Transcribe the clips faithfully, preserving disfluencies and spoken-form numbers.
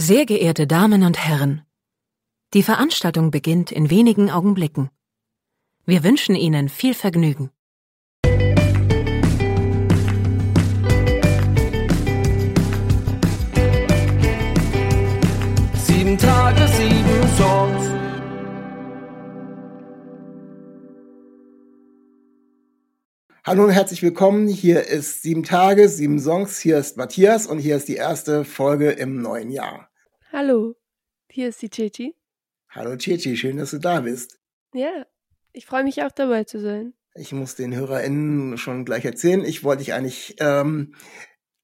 Sehr geehrte Damen und Herren, die Veranstaltung beginnt in wenigen Augenblicken. Wir wünschen Ihnen viel Vergnügen. Sieben Tage, sieben Songs. Hallo und herzlich willkommen. Hier ist Sieben Tage, Sieben Songs. Hier ist Matthias und hier ist die erste Folge im neuen Jahr. Hallo, hier ist die Ceci. Hallo Ceci, schön, dass du da bist. Ja, ich freue mich auch dabei zu sein. Ich muss den HörerInnen schon gleich erzählen. Ich wollte dich eigentlich ähm,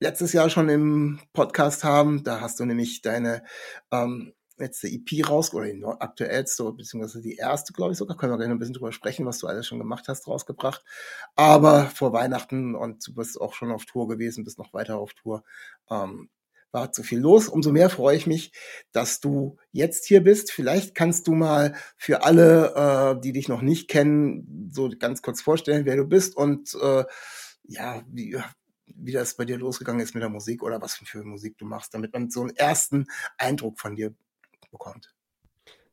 letztes Jahr schon im Podcast haben. Da hast du nämlich deine ähm, letzte E P rausgebracht, oder die aktuellste, beziehungsweise die erste, glaube ich sogar. Können wir gerne ein bisschen drüber sprechen, was du alles schon gemacht hast, rausgebracht. Aber vor Weihnachten, und du bist auch schon auf Tour gewesen, bist noch weiter auf Tour, ähm, war zu viel los. Umso mehr freue ich mich, dass du jetzt hier bist. Vielleicht kannst du mal für alle, äh, die dich noch nicht kennen, so ganz kurz vorstellen, wer du bist und äh, ja, wie, wie das bei dir losgegangen ist mit der Musik oder was für Musik du machst, damit man so einen ersten Eindruck von dir bekommt.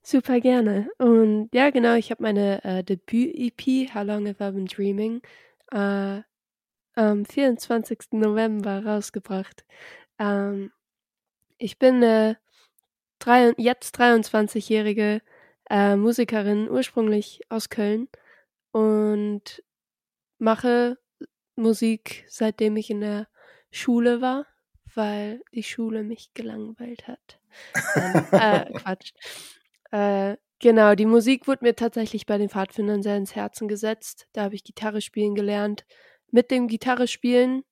Super gerne. Und ja, genau, ich habe meine äh, Debüt-E P, How Long Have I Been Dreaming, äh, am vierundzwanzigsten November rausgebracht. Ähm, ich bin eine drei, jetzt dreiundzwanzigjährige äh, Musikerin, ursprünglich aus Köln, und mache Musik, seitdem ich in der Schule war, weil die Schule mich gelangweilt hat. Ähm, äh, Quatsch. Äh, genau, die Musik wurde mir tatsächlich bei den Pfadfindern sehr ins Herzen gesetzt. Da habe ich Gitarre spielen gelernt. Mit dem Gitarrespielen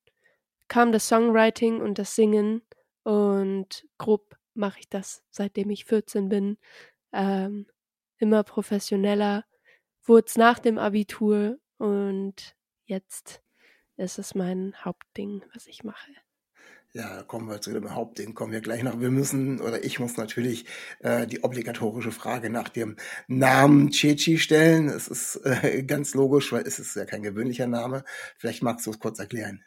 kam das Songwriting und das Singen, und grob mache ich das, seitdem ich vierzehn bin. Ähm, immer professioneller, wurde es nach dem Abitur, und jetzt ist es mein Hauptding, was ich mache. Ja, kommen wir zu dem Hauptding, kommen wir gleich nach. Wir müssen, oder ich muss natürlich äh, die obligatorische Frage nach dem Namen Ceci stellen. Es ist äh, ganz logisch, weil es ist ja kein gewöhnlicher Name. Vielleicht magst du es kurz erklären.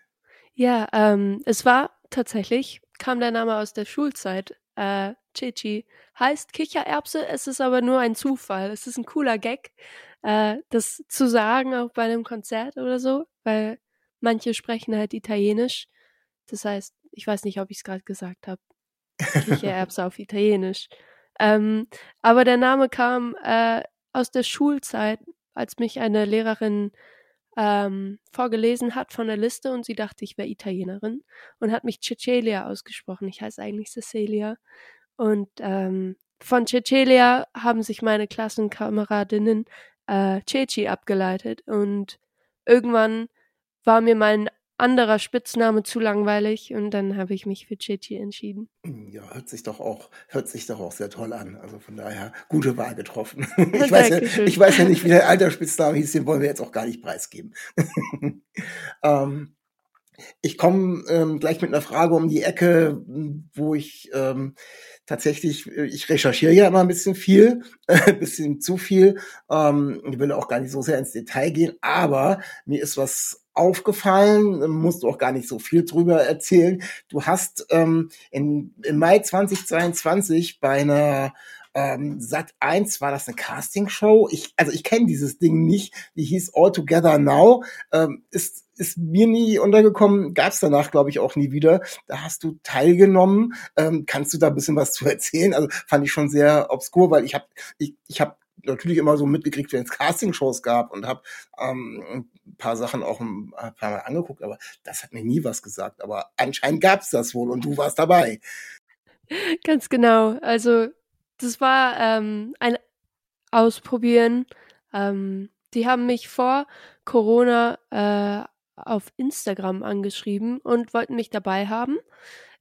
Ja, ähm, es war tatsächlich, kam der Name aus der Schulzeit. Äh, Ceci heißt Kichererbse, es ist aber nur ein Zufall. Es ist ein cooler Gag, äh, das zu sagen, auch bei einem Konzert oder so, weil manche sprechen halt Italienisch. Das heißt, ich weiß nicht, ob ich es gerade gesagt habe, Kichererbse auf Italienisch. Ähm, aber der Name kam äh, aus der Schulzeit, als mich eine Lehrerin Ähm, vorgelesen hat von der Liste, und sie dachte, ich wäre Italienerin, und hat mich Cecilia ausgesprochen. Ich heiße eigentlich Cecilia. Und ähm, von Cecilia haben sich meine Klassenkameradinnen äh, Ceci abgeleitet, und irgendwann war mir mein anderer Spitzname zu langweilig, und dann habe ich mich für Ceci entschieden. Ja, hört sich doch auch, hört sich doch auch sehr toll an. Also von daher, gute Wahl getroffen. Ich weiß ja, ich weiß ja nicht, wie der alter Spitzname hieß, den wollen wir jetzt auch gar nicht preisgeben. ähm, ich komme ähm, gleich mit einer Frage um die Ecke, wo ich ähm, tatsächlich, ich recherchiere ja immer ein bisschen viel, ein bisschen zu viel. Ähm, ich will auch gar nicht so sehr ins Detail gehen, aber mir ist was aufgefallen, musst du auch gar nicht so viel drüber erzählen. Du hast ähm, in, im Mai zweitausendzweiundzwanzig bei einer ähm, Sat eins, war das eine Castingshow? Ich, also ich kenne dieses Ding nicht. Die hieß All Together Now. Ähm, ist, ist mir nie untergekommen. Gab's danach, glaube ich, auch nie wieder. Da hast du teilgenommen. Ähm, kannst du da ein bisschen was zu erzählen? Also fand ich schon sehr obskur, weil ich habe ich, ich hab natürlich immer so mitgekriegt, wenn es Castingshows gab, und habe ähm, ein paar Sachen auch ein paar Mal angeguckt, aber das hat mir nie was gesagt. Aber anscheinend gab es das wohl, und du warst dabei. Ganz genau. Also das war ähm, ein Ausprobieren. Ähm, die haben mich vor Corona äh, auf Instagram angeschrieben und wollten mich dabei haben.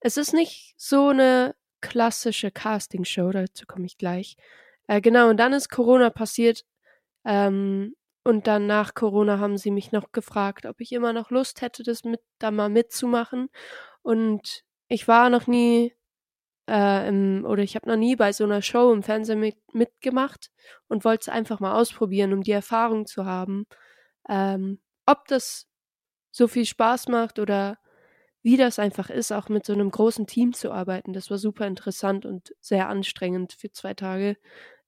Es ist nicht so eine klassische Castingshow, dazu komme ich gleich. Äh, genau, und dann ist Corona passiert, ähm, und dann nach Corona haben sie mich noch gefragt, ob ich immer noch Lust hätte, das mit, da mal mitzumachen, und ich war noch nie, äh, im, oder ich habe noch nie bei so einer Show im Fernsehen mit, mitgemacht und wollte es einfach mal ausprobieren, um die Erfahrung zu haben, ähm, ob das so viel Spaß macht oder wie das einfach ist, auch mit so einem großen Team zu arbeiten. Das war super interessant und sehr anstrengend für zwei Tage.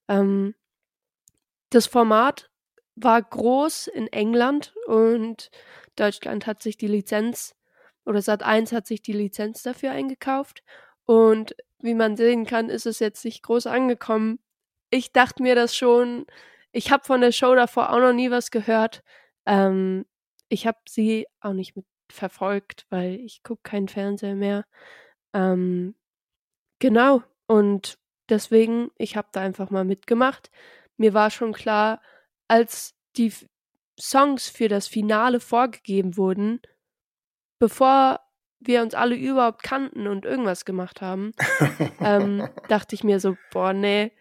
Ähm, das Format war groß in England und Deutschland hat sich die Lizenz, oder Sat eins hat sich die Lizenz dafür eingekauft. Und wie man sehen kann, ist es jetzt nicht groß angekommen. Ich dachte mir das schon, ich habe von der Show davor auch noch nie was gehört. Ähm, ich habe sie auch nicht mit verfolgt, weil ich gucke keinen Fernseher mehr. Ähm, genau, und deswegen, ich habe da einfach mal mitgemacht. Mir war schon klar, als die F- Songs für das Finale vorgegeben wurden, bevor wir uns alle überhaupt kannten und irgendwas gemacht haben, ähm, dachte ich mir so, boah, nee,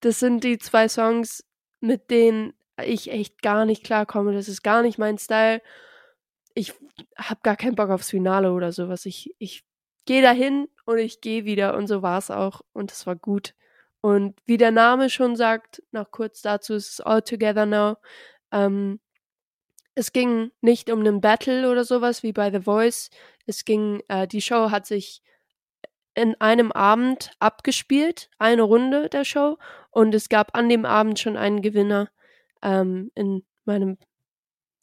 das sind die zwei Songs, mit denen ich echt gar nicht klarkomme. Das ist gar nicht mein Style. Ich habe gar keinen Bock aufs Finale oder sowas. Ich, ich gehe dahin und ich gehe wieder und so war es auch und es war gut. Und wie der Name schon sagt, noch kurz dazu, ist es All Together Now. Ähm, es ging nicht um einen Battle oder sowas wie bei The Voice. Es ging, äh, die Show hat sich in einem Abend abgespielt, eine Runde der Show, und es gab an dem Abend schon einen Gewinner. ähm, in meinem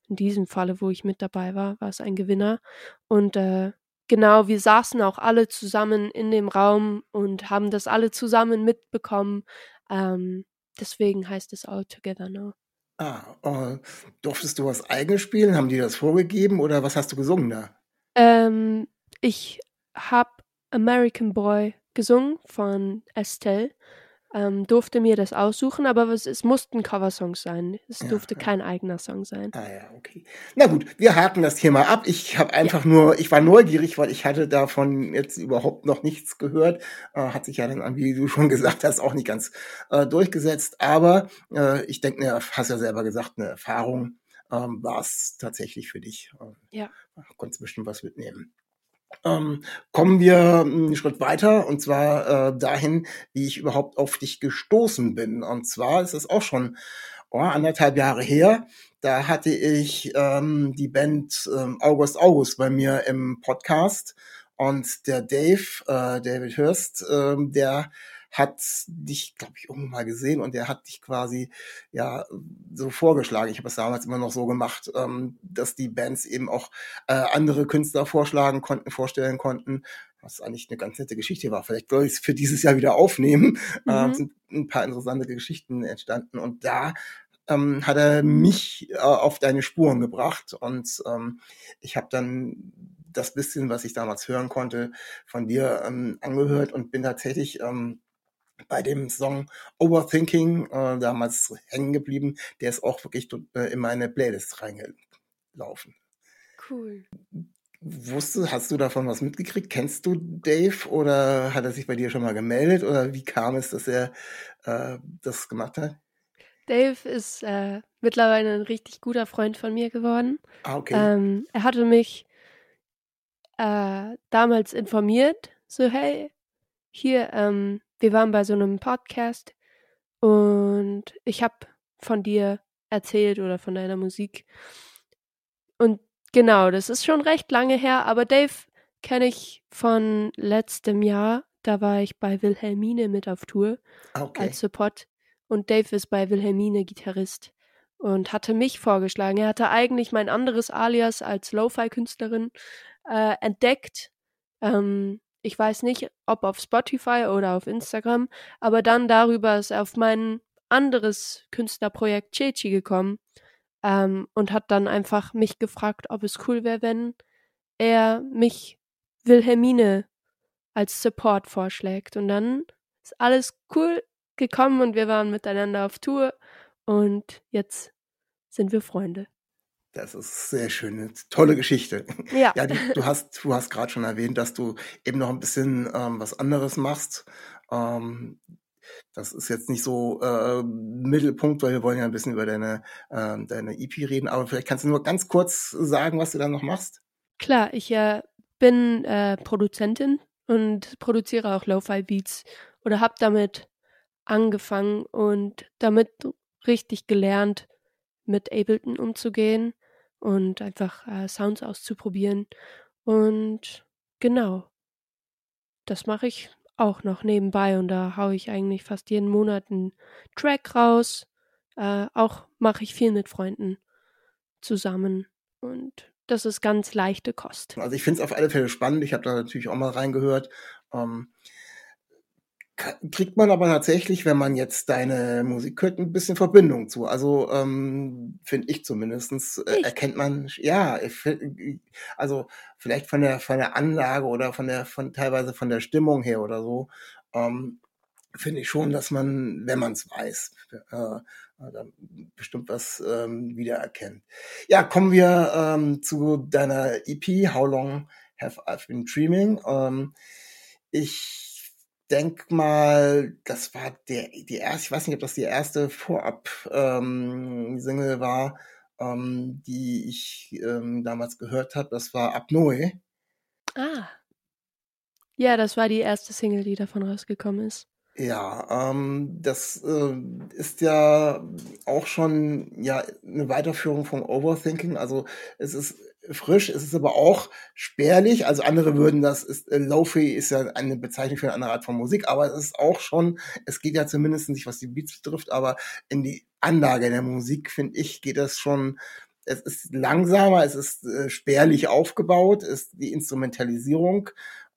In diesem Falle, wo ich mit dabei war, war es ein Gewinner. Und äh, genau, wir saßen auch alle zusammen in dem Raum und haben das alle zusammen mitbekommen. Ähm, deswegen heißt es All Together Now. Ah, oh, durftest du was eigenes spielen? Haben die das vorgegeben oder was hast du gesungen da? Ähm, ich habe American Boy gesungen von Estelle. Ähm, durfte mir das aussuchen, aber es, es mussten Coversongs sein. Es ja, durfte ja. kein eigener Song sein. Ah ja, okay. Na gut, wir haken das Thema ab. Ich habe einfach ja. nur, ich war neugierig, weil ich hatte davon jetzt überhaupt noch nichts gehört. Äh, hat sich ja dann, wie du schon gesagt hast, auch nicht ganz äh, durchgesetzt. Aber äh, ich denke, ne, hast ja selber gesagt, eine Erfahrung ähm, war es tatsächlich für dich. Ähm, ja. Konntest bestimmt was mitnehmen. Ähm, kommen wir einen Schritt weiter und zwar äh, dahin, wie ich überhaupt auf dich gestoßen bin. Und zwar ist es auch schon oh, anderthalb Jahre her. Da hatte ich ähm, die Band ähm, August August bei mir im Podcast und der Dave, äh, David Hurst, äh, der hat dich, glaube ich, irgendwann mal gesehen und der hat dich quasi ja so vorgeschlagen. Ich habe es damals immer noch so gemacht, ähm, dass die Bands eben auch äh, andere Künstler vorschlagen konnten, vorstellen konnten. Was eigentlich eine ganz nette Geschichte war. Vielleicht soll ich es für dieses Jahr wieder aufnehmen. Mhm. Ähm, sind ein paar interessante Geschichten entstanden und da ähm, hat er mich äh, auf deine Spuren gebracht und ähm, ich habe dann das bisschen, was ich damals hören konnte, von dir ähm, angehört und bin tatsächlich ähm, bei dem Song Overthinking äh, damals hängen geblieben. Der ist auch wirklich äh, in meine Playlist reingelaufen. Cool. Wusstest, hast du davon was mitgekriegt? Kennst du Dave oder hat er sich bei dir schon mal gemeldet? Oder wie kam es, dass er äh, das gemacht hat? Dave ist äh, mittlerweile ein richtig guter Freund von mir geworden. Ah, okay. Ähm, er hatte mich äh, damals informiert, so hey, hier, ähm, wir waren bei so einem Podcast und ich habe von dir erzählt oder von deiner Musik. Und genau, das ist schon recht lange her, aber Dave kenne ich von letztem Jahr. Da war ich bei Wilhelmine mit auf Tour okay. als Support. Und Dave ist bei Wilhelmine Gitarrist und hatte mich vorgeschlagen. Er hatte eigentlich mein anderes Alias als Lo-Fi-Künstlerin äh, entdeckt. Ähm, Ich weiß nicht, ob auf Spotify oder auf Instagram, aber dann darüber ist er auf mein anderes Künstlerprojekt CECI gekommen ähm, und hat dann einfach mich gefragt, ob es cool wäre, wenn er mich Wilhelmine als Support vorschlägt. Und dann ist alles cool gekommen und wir waren miteinander auf Tour und jetzt sind wir Freunde. Das ist sehr schön, eine tolle Geschichte. Ja, ja die, du hast, du hast gerade schon erwähnt, dass du eben noch ein bisschen ähm, was anderes machst. Ähm, das ist jetzt nicht so äh, Mittelpunkt, weil wir wollen ja ein bisschen über deine, äh, deine E P reden. Aber vielleicht kannst du nur ganz kurz sagen, was du dann noch machst. Klar, ich äh, bin äh, Produzentin und produziere auch Lo-Fi-Beats oder habe damit angefangen und damit richtig gelernt, mit Ableton umzugehen. Und einfach äh, Sounds auszuprobieren. Und Genau. Das mache ich auch noch nebenbei und da haue ich eigentlich fast jeden Monat einen Track raus. Äh, auch mache ich viel mit Freunden zusammen und das ist ganz leichte Kost. Also ich finde es auf alle Fälle spannend. Ich habe da natürlich auch mal reingehört. Ähm, kriegt man aber tatsächlich, wenn man jetzt deine Musik hört, ein bisschen Verbindung zu. Also ähm, finde ich zumindest, äh, erkennt man, ja, find, also vielleicht von der von der Anlage oder von der von teilweise von der Stimmung her oder so, ähm, finde ich schon, dass man, wenn man es weiß, äh, dann bestimmt was ähm, wiedererkennt. Ja, kommen wir ähm, zu deiner E P, How Long Have I Been Dreaming? Ähm, ich denk mal, das war der, die erste, ich weiß nicht, ob das die erste Vorab-Single ähm, war, ähm, die ich ähm, damals gehört habe. Das war Apnoe. Ah. Ja, das war die erste Single, die davon rausgekommen ist. Ja, ähm, das äh, ist ja auch schon ja eine Weiterführung von Overthinking. Also es ist frisch, es ist aber auch spärlich. Also andere würden das, ist, äh, Lo-Fi ist ja eine Bezeichnung für eine andere Art von Musik, aber es ist auch schon, es geht ja zumindest nicht, was die Beats betrifft, aber in die Anlage der Musik, finde ich, geht das schon. Es ist langsamer, es ist äh, spärlich aufgebaut, ist die Instrumentalisierung.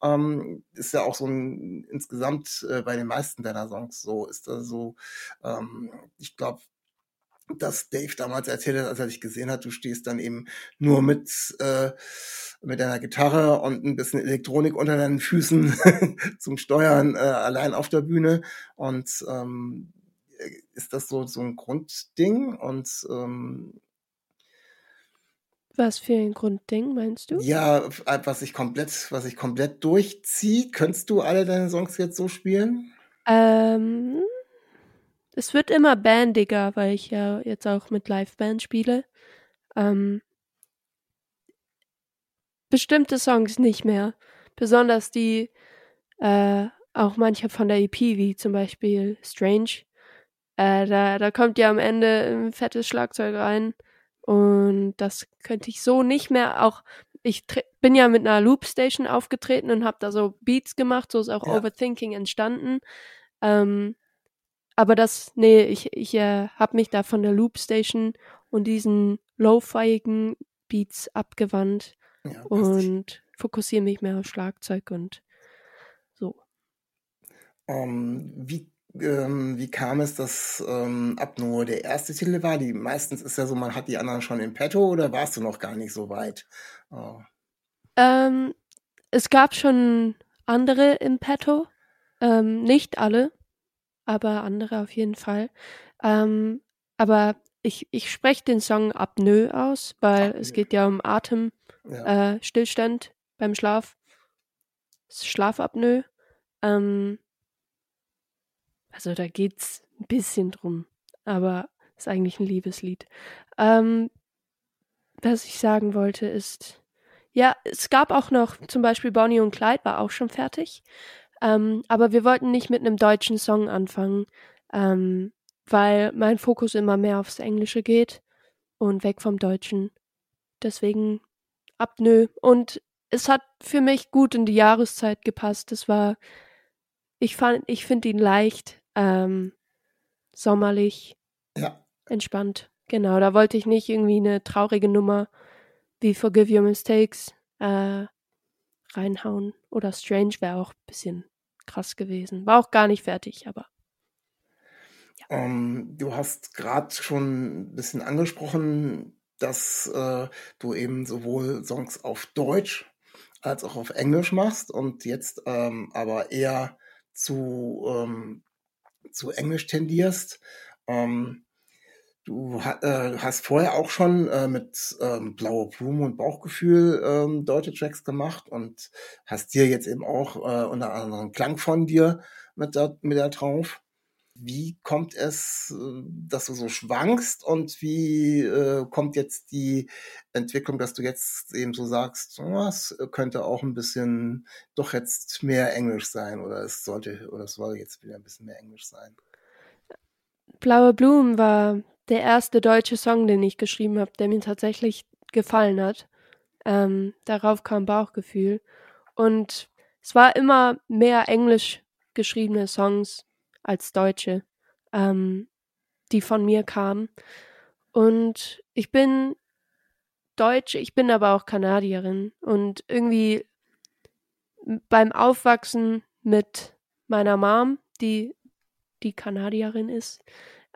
Ähm, ist ja auch so ein, insgesamt äh, bei den meisten deiner Songs so, ist da so, ähm, ich glaube, dass Dave damals erzählt hat, als er dich gesehen hat, du stehst dann eben nur mit, äh, mit deiner Gitarre und ein bisschen Elektronik unter deinen Füßen zum Steuern äh, allein auf der Bühne und ähm, ist das so, so ein Grundding und ähm, was für ein Grundding, meinst du? Ja, was ich komplett, was ich komplett durchziehe. Könntest du alle deine Songs jetzt so spielen? Ähm, es wird immer bandiger, weil ich ja jetzt auch mit Liveband spiele. Ähm, bestimmte Songs nicht mehr. Besonders die, äh, auch manche von der E P, wie zum Beispiel Strange. Äh, da, da kommt ja am Ende ein fettes Schlagzeug rein. Und das könnte ich so nicht mehr auch, ich tre- bin ja mit einer Loopstation aufgetreten und habe da so Beats gemacht, so ist auch ja. Overthinking entstanden. Ähm, aber das, nee, ich, ich äh, habe mich da von der Loopstation und diesen lo-fiigen Beats abgewandt ja, und fokussiere mich mehr auf Schlagzeug und so. Um, wie Ähm, wie kam es, dass ähm, Apnoe der erste Titel war? Die meistens ist ja so, man hat die anderen schon im Petto oder warst du noch gar nicht so weit? Oh. Ähm, es gab schon andere im Petto, ähm, nicht alle, aber andere auf jeden Fall. Ähm, aber ich, ich spreche den Song Apnoe aus, weil Apnoe. Es geht ja um Atem, ja. Äh, Stillstand beim Schlaf, Schlafapnoe. Ähm, Also da geht's ein bisschen drum, aber ist eigentlich ein Liebeslied. Ähm, was ich sagen wollte ist, ja, es gab auch noch, zum Beispiel Bonnie und Clyde war auch schon fertig, ähm, aber wir wollten nicht mit einem deutschen Song anfangen, ähm, weil mein Fokus immer mehr aufs Englische geht und weg vom Deutschen. Deswegen Apnoe. Und es hat für mich gut in die Jahreszeit gepasst. Es war, ich fand, ich finde ihn leicht. Ähm, sommerlich, ja. Entspannt, genau, da wollte ich nicht irgendwie eine traurige Nummer wie Forgive Your Mistakes äh, reinhauen oder Strange wäre auch ein bisschen krass gewesen, war auch gar nicht fertig, aber ja. um, du hast gerade schon ein bisschen angesprochen, dass äh, du eben sowohl Songs auf Deutsch als auch auf Englisch machst und jetzt ähm, aber eher zu ähm, zu Englisch tendierst. Ähm, du ha- äh, hast vorher auch schon äh, mit ähm, Blaue Blume und Bauchgefühl ähm, deutsche Tracks gemacht und hast hier jetzt eben auch äh, unter anderem Klang von dir mit da, mit da drauf. Wie kommt es, dass du so schwankst und wie äh, kommt jetzt die Entwicklung, dass du jetzt eben so sagst, oh, es könnte auch ein bisschen doch jetzt mehr Englisch sein oder es sollte oder es soll jetzt wieder ein bisschen mehr Englisch sein? Blaue Blumen war der erste deutsche Song, den ich geschrieben habe, der mir tatsächlich gefallen hat. Ähm, darauf kam Bauchgefühl Und es war immer mehr englisch geschriebene Songs als deutsche, ähm, die von mir kamen. Und ich bin Deutsche, ich bin aber auch Kanadierin. Und irgendwie beim Aufwachsen mit meiner Mom, die die Kanadierin ist,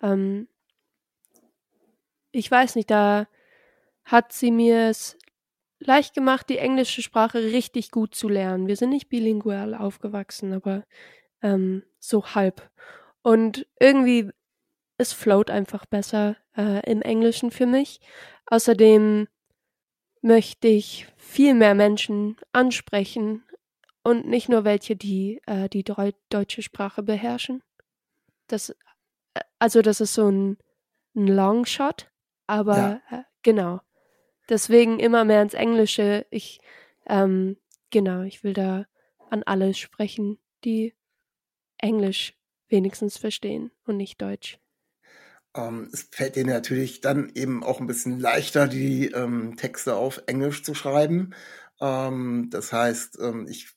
ähm, ich weiß nicht, da hat sie mir es leicht gemacht, die englische Sprache richtig gut zu lernen. Wir sind nicht bilingual aufgewachsen, aber ähm, so halb. Und irgendwie, es float einfach besser äh, im Englischen für mich. Außerdem möchte ich viel mehr Menschen ansprechen und nicht nur welche, die äh, die Deu- deutsche Sprache beherrschen. Das, also das ist so ein, ein Longshot, aber ja. äh, genau. Deswegen immer mehr ins Englische. Ich, ähm, genau, ich will da an alle sprechen, die Englisch wenigstens verstehen und nicht Deutsch. Um, es fällt denen natürlich dann eben auch ein bisschen leichter, die ähm, Texte auf Englisch zu schreiben. Ähm, das heißt, ähm, ich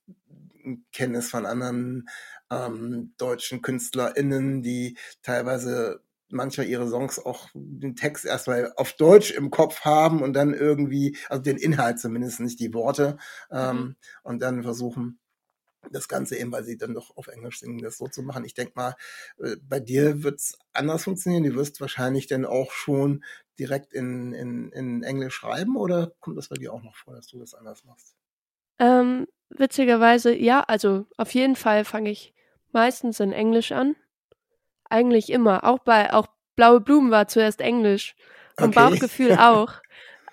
kenne es von anderen ähm, deutschen KünstlerInnen, die teilweise manchmal ihre Songs auch den Text erstmal auf Deutsch im Kopf haben und dann irgendwie, also den Inhalt zumindest, nicht die Worte, ähm, mhm. und dann versuchen, das Ganze eben, weil sie dann doch auf Englisch singen, das so zu machen. Ich denke mal, bei dir wird es anders funktionieren. Du wirst wahrscheinlich dann auch schon direkt in, in, in Englisch schreiben, oder kommt das bei dir auch noch vor, dass du das anders machst? Ähm, witzigerweise, ja, also auf jeden Fall fange ich meistens in Englisch an. Eigentlich immer. Auch bei, auch Blaue Blumen war zuerst Englisch. Und okay. Bauchgefühl auch.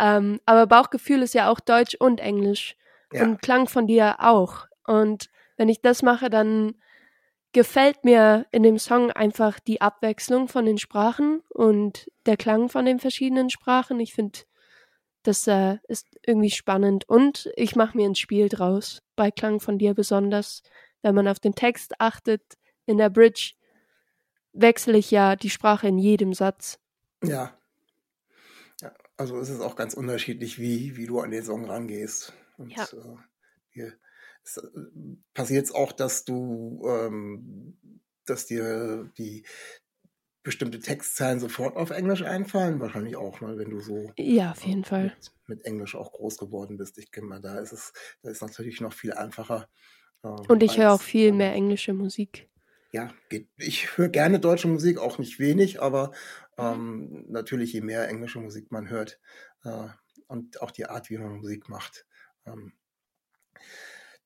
ähm, aber Bauchgefühl ist ja auch Deutsch und Englisch. Ja. Und Klang von dir auch. Und wenn ich das mache, dann gefällt mir in dem Song einfach die Abwechslung von den Sprachen und der Klang von den verschiedenen Sprachen. Ich finde, das äh, ist irgendwie spannend. Und ich mache mir ein Spiel draus. Bei Klang von dir besonders, wenn man auf den Text achtet, in der Bridge wechsle ich ja die Sprache in jedem Satz. Ja. Ja, also es ist auch ganz unterschiedlich, wie, wie du an den Song rangehst. Und ja. äh, hier passiert es auch, dass du, ähm, dass dir die bestimmte Textzeilen sofort auf Englisch einfallen? Wahrscheinlich auch, ne, wenn du so ja, auf jeden äh, Fall. Mit, mit Englisch auch groß geworden bist. Ich denke mal, da ist es, da ist natürlich noch viel einfacher. Äh, Und ich höre auch viel äh, mehr englische Musik. Ja, geht. Ich höre gerne deutsche Musik, auch nicht wenig, aber ähm, natürlich, je mehr englische Musik man hört äh, und auch die Art, wie man Musik macht. Ähm,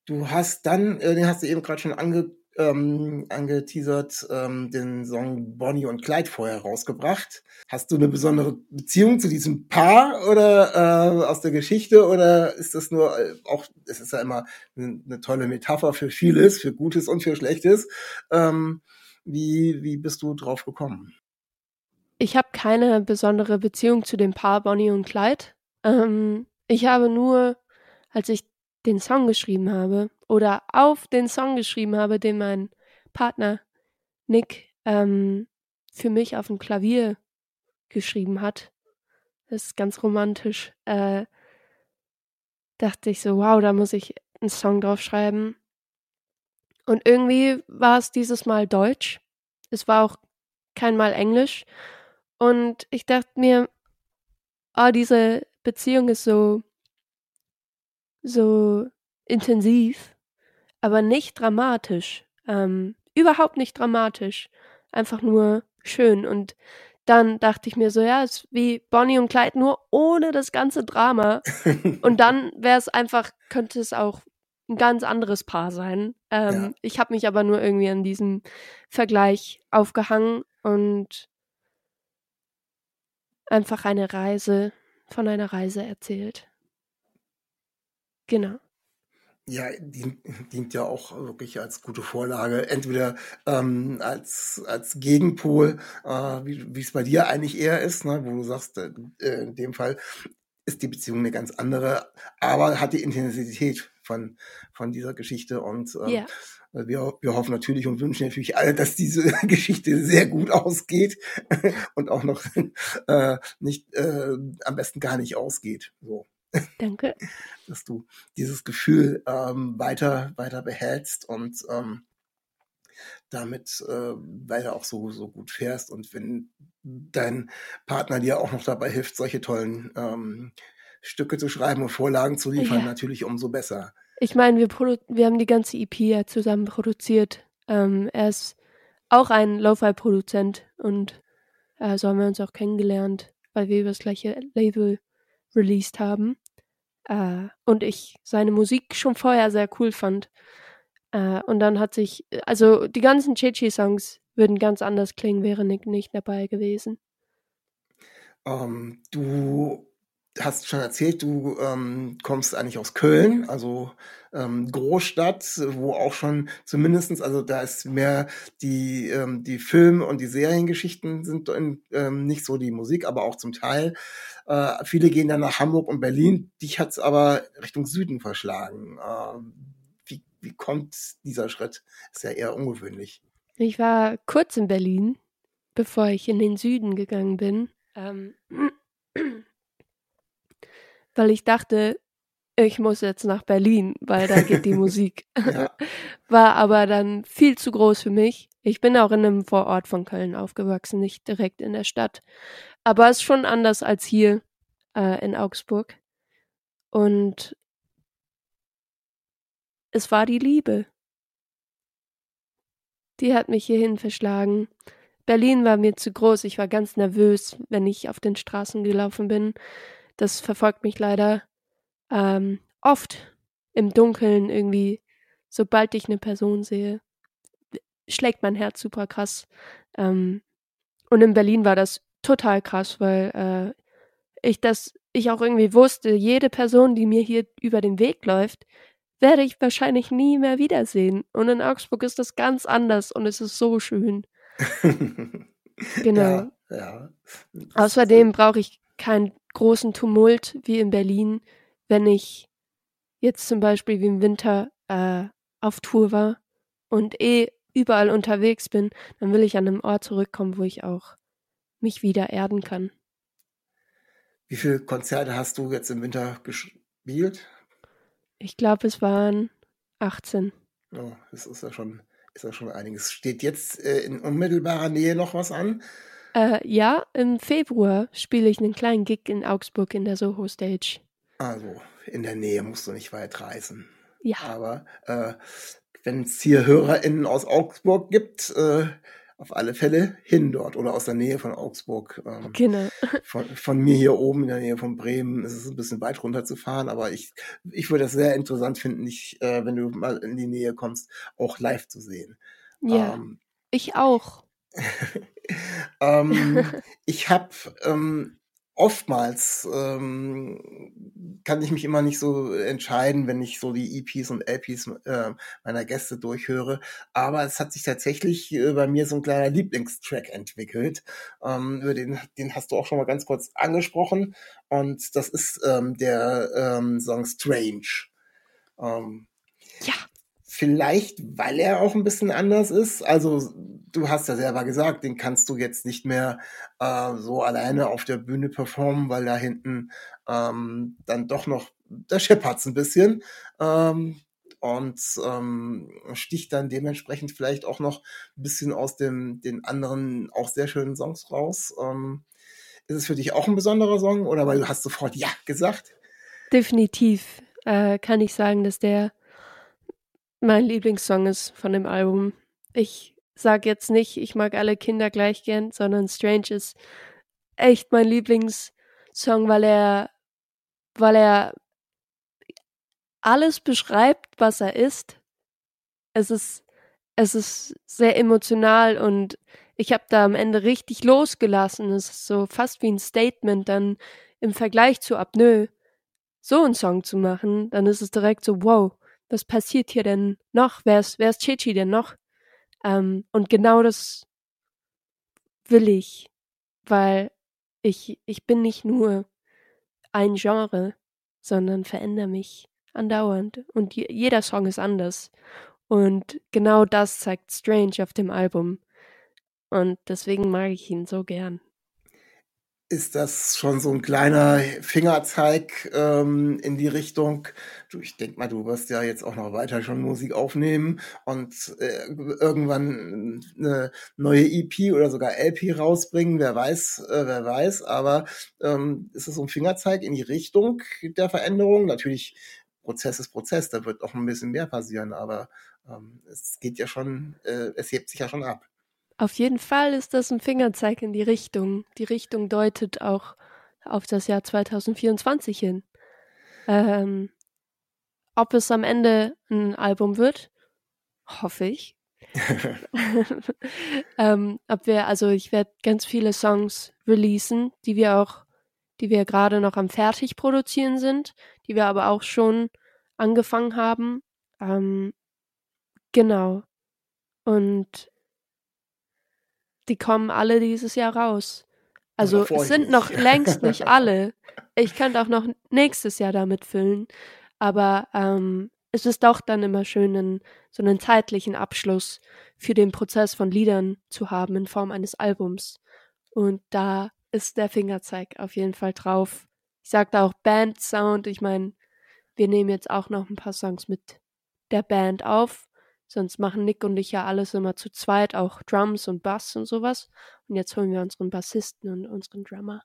du hast dann, äh, den hast du eben gerade schon ange, ähm, angeteasert, ähm, den Song Bonnie und Clyde vorher rausgebracht. Hast du eine besondere Beziehung zu diesem Paar oder äh, aus der Geschichte, oder ist das nur äh, auch, es ist ja immer eine, eine tolle Metapher für vieles, für Gutes und für Schlechtes. Ähm, wie, wie bist du drauf gekommen? Ich habe keine besondere Beziehung zu dem Paar Bonnie und Clyde. Ähm, ich habe nur, als ich den Song geschrieben habe oder auf den Song geschrieben habe, den mein Partner Nick ähm, für mich auf dem Klavier geschrieben hat. Das ist ganz romantisch. Äh, dachte ich so, wow, da muss ich einen Song drauf schreiben. Und irgendwie war es dieses Mal Deutsch. Es war auch kein Mal Englisch. Und ich dachte mir, oh, diese Beziehung ist so so intensiv, aber nicht dramatisch. Ähm, überhaupt nicht dramatisch. Einfach nur schön. Und dann dachte ich mir so, ja, es ist wie Bonnie und Clyde, nur ohne das ganze Drama. Und dann wäre es einfach, könnte es auch ein ganz anderes Paar sein. Ähm, ja. Ich habe mich aber nur irgendwie an diesem Vergleich aufgehangen und einfach eine Reise, von einer Reise erzählt. Genau. Ja, dient, dient ja auch wirklich als gute Vorlage, entweder ähm, als, als Gegenpol, äh, wie es bei dir eigentlich eher ist, ne, wo du sagst, äh, in dem Fall ist die Beziehung eine ganz andere, aber hat die Intensität von, von dieser Geschichte. Und ähm, yeah. wir, wir hoffen natürlich und wünschen natürlich alle, dass diese Geschichte sehr gut ausgeht und auch noch äh, nicht äh, am besten gar nicht ausgeht. So. Danke. Dass du dieses Gefühl ähm, weiter, weiter behältst und ähm, damit äh, weiter auch so, so gut fährst. Und wenn dein Partner dir auch noch dabei hilft, solche tollen ähm, Stücke zu schreiben und Vorlagen zu liefern, ja, natürlich umso besser. Ich meine, wir, produ- wir haben die ganze E P ja zusammen produziert. Ähm, er ist auch ein Lo-Fi-Produzent und äh, so haben wir uns auch kennengelernt, weil wir über das gleiche Label released haben. Uh, und ich seine Musik schon vorher sehr cool fand. Uh, und dann hat sich, also die ganzen Ceci-Songs würden ganz anders klingen, wäre Nick nicht dabei gewesen. Um, du hast schon erzählt, du ähm, kommst eigentlich aus Köln, also ähm, Großstadt, wo auch schon zumindestens, also da ist mehr die ähm, die Film- und die Seriengeschichten sind in, ähm, nicht so die Musik, aber auch zum Teil. Äh, viele gehen dann nach Hamburg und Berlin, dich hat's aber Richtung Süden verschlagen. Äh, wie, wie kommt dieser Schritt? Ist ja eher ungewöhnlich. Ich war kurz in Berlin, bevor ich in den Süden gegangen bin. Ähm. Weil ich dachte, ich muss jetzt nach Berlin, weil da geht die Musik. Ja. War aber dann viel zu groß für mich. Ich bin auch in einem Vorort von Köln aufgewachsen, nicht direkt in der Stadt. Aber es ist schon anders als hier äh, in Augsburg. Und es war die Liebe. Die hat mich hierhin verschlagen. Berlin war mir zu groß. Ich war ganz nervös, wenn ich auf den Straßen gelaufen bin. Das verfolgt mich leider ähm, oft im Dunkeln irgendwie. Sobald ich eine Person sehe, schlägt mein Herz super krass. Ähm, und in Berlin war das total krass, weil äh, ich das, ich auch irgendwie wusste, jede Person, die mir hier über den Weg läuft, werde ich wahrscheinlich nie mehr wiedersehen. Und in Augsburg ist das ganz anders und es ist so schön. Genau. Ja, ja. Außerdem brauche ich keinen großen Tumult wie in Berlin, wenn ich jetzt zum Beispiel wie im Winter äh, auf Tour war und eh überall unterwegs bin, dann will ich an einem Ort zurückkommen, wo ich auch mich wieder erden kann. Wie viele Konzerte hast du jetzt im Winter gespielt? Ich glaube, es waren achtzehn. Oh, das ist ja schon, ist ja schon einiges. Steht jetzt äh, in unmittelbarer Nähe noch was an? Äh, ja, im Februar spiele ich einen kleinen Gig in Augsburg in der Soho-Stage. Also, in der Nähe musst du nicht weit reisen. Ja. Aber äh, wenn es hier HörerInnen aus Augsburg gibt, äh, auf alle Fälle hin dort oder aus der Nähe von Augsburg. Ähm, genau. Von, von mir hier oben in der Nähe von Bremen ist es ein bisschen weit runter zu fahren, aber ich, ich würde das sehr interessant finden, ich, äh, wenn du mal in die Nähe kommst, auch live zu sehen. Ja, ähm, ich auch. ähm, ich habe ähm, oftmals, ähm, kann ich mich immer nicht so entscheiden, wenn ich so die E Ps und L Ps äh, meiner Gäste durchhöre, aber es hat sich tatsächlich äh, bei mir so ein kleiner Lieblingstrack entwickelt, ähm, über den, den hast du auch schon mal ganz kurz angesprochen und das ist ähm, der ähm, Song Strange. Ähm, ja. Vielleicht, weil er auch ein bisschen anders ist. Also du hast ja selber gesagt, den kannst du jetzt nicht mehr äh, so alleine auf der Bühne performen, weil da hinten ähm, dann doch noch, da scheppert's ein bisschen ähm, und ähm, sticht dann dementsprechend vielleicht auch noch ein bisschen aus dem den anderen auch sehr schönen Songs raus. Ähm, ist es für dich auch ein besonderer Song oder weil du hast sofort ja gesagt? Definitiv äh, kann ich sagen, dass der mein Lieblingssong ist von dem Album. Ich sag jetzt nicht, ich mag alle Kinder gleich gern, sondern Strange ist echt mein Lieblingssong, weil er, weil er alles beschreibt, was er ist. Es ist, es ist sehr emotional und ich habe da am Ende richtig losgelassen. Es ist so fast wie ein Statement dann im Vergleich zu Apnoe so einen Song zu machen, dann ist es direkt so, wow. Was passiert hier denn noch? Wer ist, wer ist Ceci denn noch? Ähm, und genau das will ich, weil ich, ich bin nicht nur ein Genre, sondern verändere mich andauernd. Und je, jeder Song ist anders. Und genau das zeigt Strange auf dem Album. Und deswegen mag ich ihn so gern. ist das schon so ein kleiner Fingerzeig ähm, in die Richtung, du, ich denke mal, du wirst ja jetzt auch noch weiter schon Musik aufnehmen und äh, irgendwann eine neue E P oder sogar L P rausbringen, wer weiß, äh, wer weiß, aber ähm, ist es so ein Fingerzeig in die Richtung der Veränderung? Natürlich, Prozess ist Prozess, da wird auch ein bisschen mehr passieren, aber ähm, es geht ja schon, äh, es hebt sich ja schon ab. Auf jeden Fall ist das ein Fingerzeig in die Richtung. Die Richtung deutet auch auf das Jahr zwanzig vierundzwanzig hin. Ähm, ob es am Ende ein Album wird, hoffe ich. ähm, ob wir, also ich werde ganz viele Songs releasen, die wir auch, die wir gerade noch am fertig produzieren sind, die wir aber auch schon angefangen haben. Ähm, genau. Und die kommen alle dieses Jahr raus. Also es sind noch längst nicht alle. Ich könnte auch noch nächstes Jahr damit füllen. Aber ähm, es ist doch dann immer schön, einen, so einen zeitlichen Abschluss für den Prozess von Liedern zu haben in Form eines Albums. Und da ist der Fingerzeig auf jeden Fall drauf. Ich sagte auch Band-Sound. Ich meine, wir nehmen jetzt auch noch ein paar Songs mit der Band auf. Sonst machen Nick und ich ja alles immer zu zweit, auch Drums und Bass und sowas. Und jetzt holen wir unseren Bassisten und unseren Drummer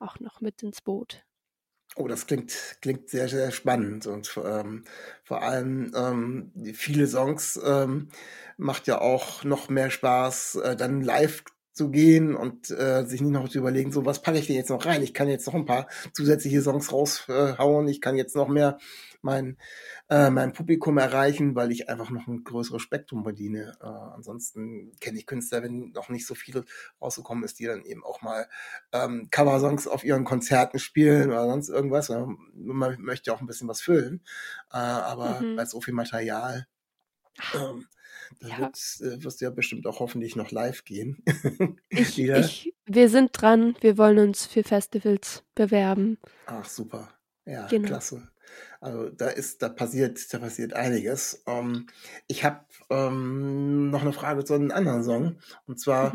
auch noch mit ins Boot. Oh, das klingt, klingt sehr, sehr spannend. Und ähm, vor allem ähm, viele Songs ähm, macht ja auch noch mehr Spaß, äh, dann live zu gehen und äh, sich nicht noch zu überlegen, so was packe ich denn jetzt noch rein? Ich kann jetzt noch ein paar zusätzliche Songs raushauen, äh, ich kann jetzt noch mehr mein, äh, mein Publikum erreichen, weil ich einfach noch ein größeres Spektrum bediene. Äh, ansonsten kenne ich Künstler, wenn noch nicht so viel rausgekommen ist, die dann eben auch mal ähm, Cover-Songs auf ihren Konzerten spielen oder sonst irgendwas. Man möchte auch ein bisschen was füllen, äh, aber mhm. bei so viel Material ähm, Da ja. äh, wirst du ja bestimmt auch hoffentlich noch live gehen. ich, ich, wir sind dran, wir wollen uns für Festivals bewerben. Ach, super. Ja, genau. Klasse. Also da ist, da passiert, da passiert einiges. Ähm, ich habe ähm, noch eine Frage zu einem anderen Song. Und zwar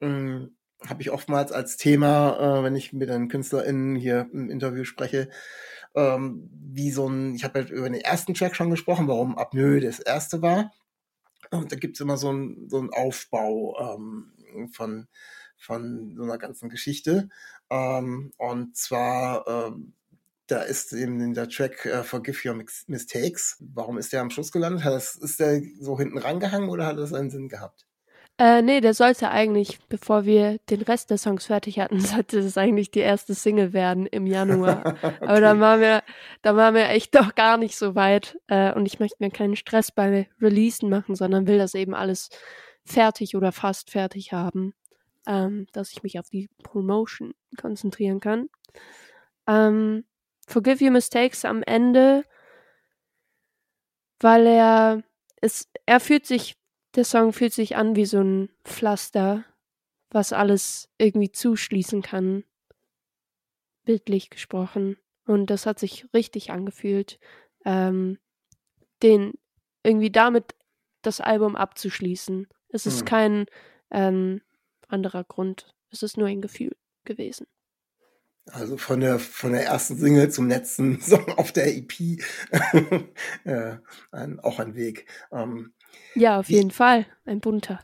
mhm. habe ich oftmals als Thema, äh, wenn ich mit den KünstlerInnen hier im Interview spreche, ähm, wie so ein, ich habe ja über den ersten Track schon gesprochen, warum Apnoe das erste war. Und da gibt's immer so einen so einen Aufbau ähm, von von so einer ganzen Geschichte. Ähm, und zwar ähm, da ist eben der Track äh, Forgive Your Mistakes. Warum ist der am Schluss gelandet? Hat das, ist der so hinten rangehangen oder hat das einen Sinn gehabt? Äh, nee, der sollte eigentlich, bevor wir den Rest der Songs fertig hatten, sollte es eigentlich die erste Single werden im Januar. Okay. Aber da waren wir, da waren wir echt doch gar nicht so weit. Äh, und ich möchte mir keinen Stress bei Releasen machen, sondern will das eben alles fertig oder fast fertig haben, ähm, dass ich mich auf die Promotion konzentrieren kann. Ähm, Forgive Your Mistakes am Ende, weil er, es, er fühlt sich Der Song fühlt sich an wie so ein Pflaster, was alles irgendwie zuschließen kann, bildlich gesprochen. Und das hat sich richtig angefühlt, ähm, den irgendwie damit das Album abzuschließen. Es ist mhm. kein ähm, anderer Grund, es ist nur ein Gefühl gewesen. Also von der von der ersten Single zum letzten Song auf der E P äh, ein, auch ein Weg. Ähm, Ja, auf jeden Fall. Ein bunter.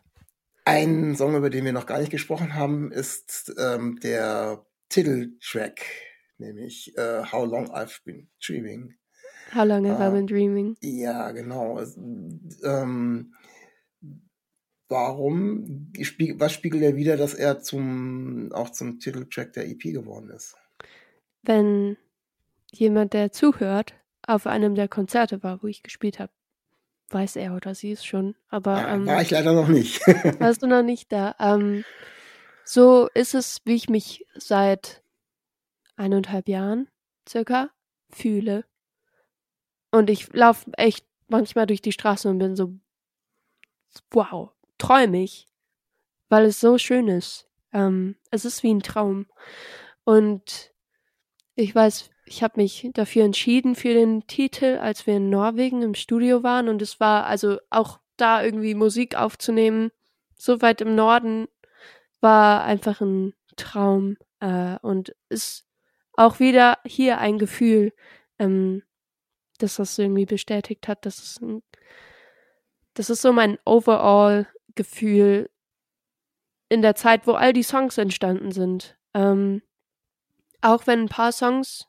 Ein Song, über den wir noch gar nicht gesprochen haben, ist ähm, der Titeltrack, nämlich äh, How Long I've Been Dreaming. How Long I've äh, Been Dreaming. Ja, genau. Ähm, warum, was spiegelt er wider, dass er zum auch zum Titeltrack der E P geworden ist? Wenn jemand, der zuhört, auf einem der Konzerte war, wo ich gespielt habe, weiß er oder sie es schon, aber... Ja, ähm, war ich leider noch nicht. Warst du noch nicht da. Ähm, so ist es, wie ich mich seit eineinhalb Jahren circa fühle. Und ich laufe echt manchmal durch die Straße und bin so, wow, träume ich, weil es so schön ist. Ähm, es ist wie ein Traum. Und ich weiß... Ich habe mich dafür entschieden für den Titel, als wir in Norwegen im Studio waren. Und es war also auch da irgendwie Musik aufzunehmen, so weit im Norden, war einfach ein Traum. Äh, und ist auch wieder hier ein Gefühl, ähm, dass das irgendwie bestätigt hat, dass es ein, das ist so mein Overall-Gefühl in der Zeit, wo all die Songs entstanden sind. Ähm, auch wenn ein paar Songs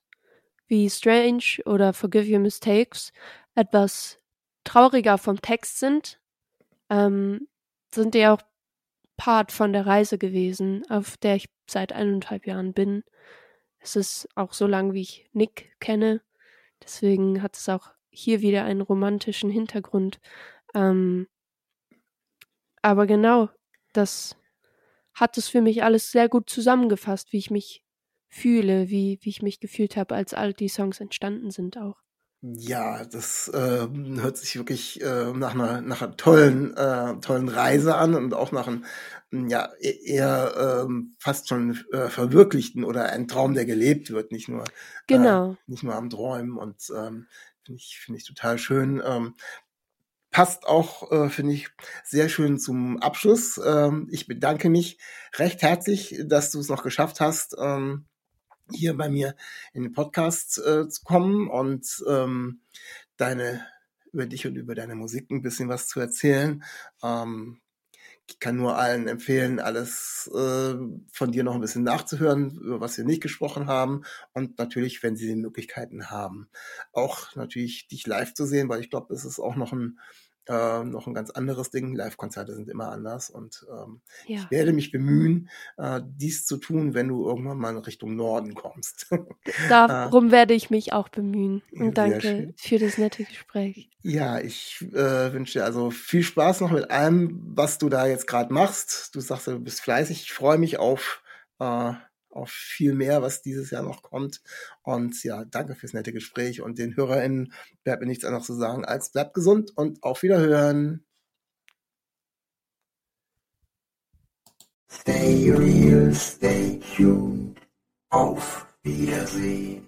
wie Strange oder Forgive Your Mistakes etwas trauriger vom Text sind, ähm, sind die auch Part von der Reise gewesen, auf der ich seit eineinhalb Jahren bin. Es ist auch so lang, wie ich Nick kenne. Deswegen hat es auch hier wieder einen romantischen Hintergrund. Ähm, aber genau, das hat es für mich alles sehr gut zusammengefasst, wie ich mich fühle, wie, wie ich mich gefühlt habe, als all die Songs entstanden sind auch. Ja, das äh, hört sich wirklich äh, nach einer, nach einer tollen, äh, tollen Reise an und auch nach einem ja, eher äh, fast schon äh, verwirklichten oder ein Traum, der gelebt wird, nicht nur, genau. äh, nicht nur am Träumen. Und ähm, finde ich, finde ich total schön. Ähm, Passt auch, äh, finde ich, sehr schön zum Abschluss. Ähm, ich bedanke mich recht herzlich, dass du es noch geschafft hast, ähm, hier bei mir in den Podcast äh, zu kommen und ähm, deine, über dich und über deine Musik ein bisschen was zu erzählen. Ähm, ich kann nur allen empfehlen, alles äh, von dir noch ein bisschen nachzuhören, über was wir nicht gesprochen haben und natürlich, wenn sie die Möglichkeiten haben, auch natürlich dich live zu sehen, weil ich glaube, es ist auch noch ein äh, noch ein ganz anderes Ding. Live-Konzerte sind immer anders und ähm, ja. Ich werde mich bemühen, äh, dies zu tun, wenn du irgendwann mal in Richtung Norden kommst. Darum äh, werde ich mich auch bemühen und danke schön. Für das nette Gespräch. Ja, ich äh, wünsche dir also viel Spaß noch mit allem, was du da jetzt gerade machst. Du sagst ja, du bist fleißig. Ich freue mich auf, äh, auf viel mehr, was dieses Jahr noch kommt und ja, danke fürs nette Gespräch und den HörerInnen bleibt mir nichts anderes zu sagen als bleibt gesund und auf Wiederhören. Stay real, stay tuned. Auf Wiedersehen.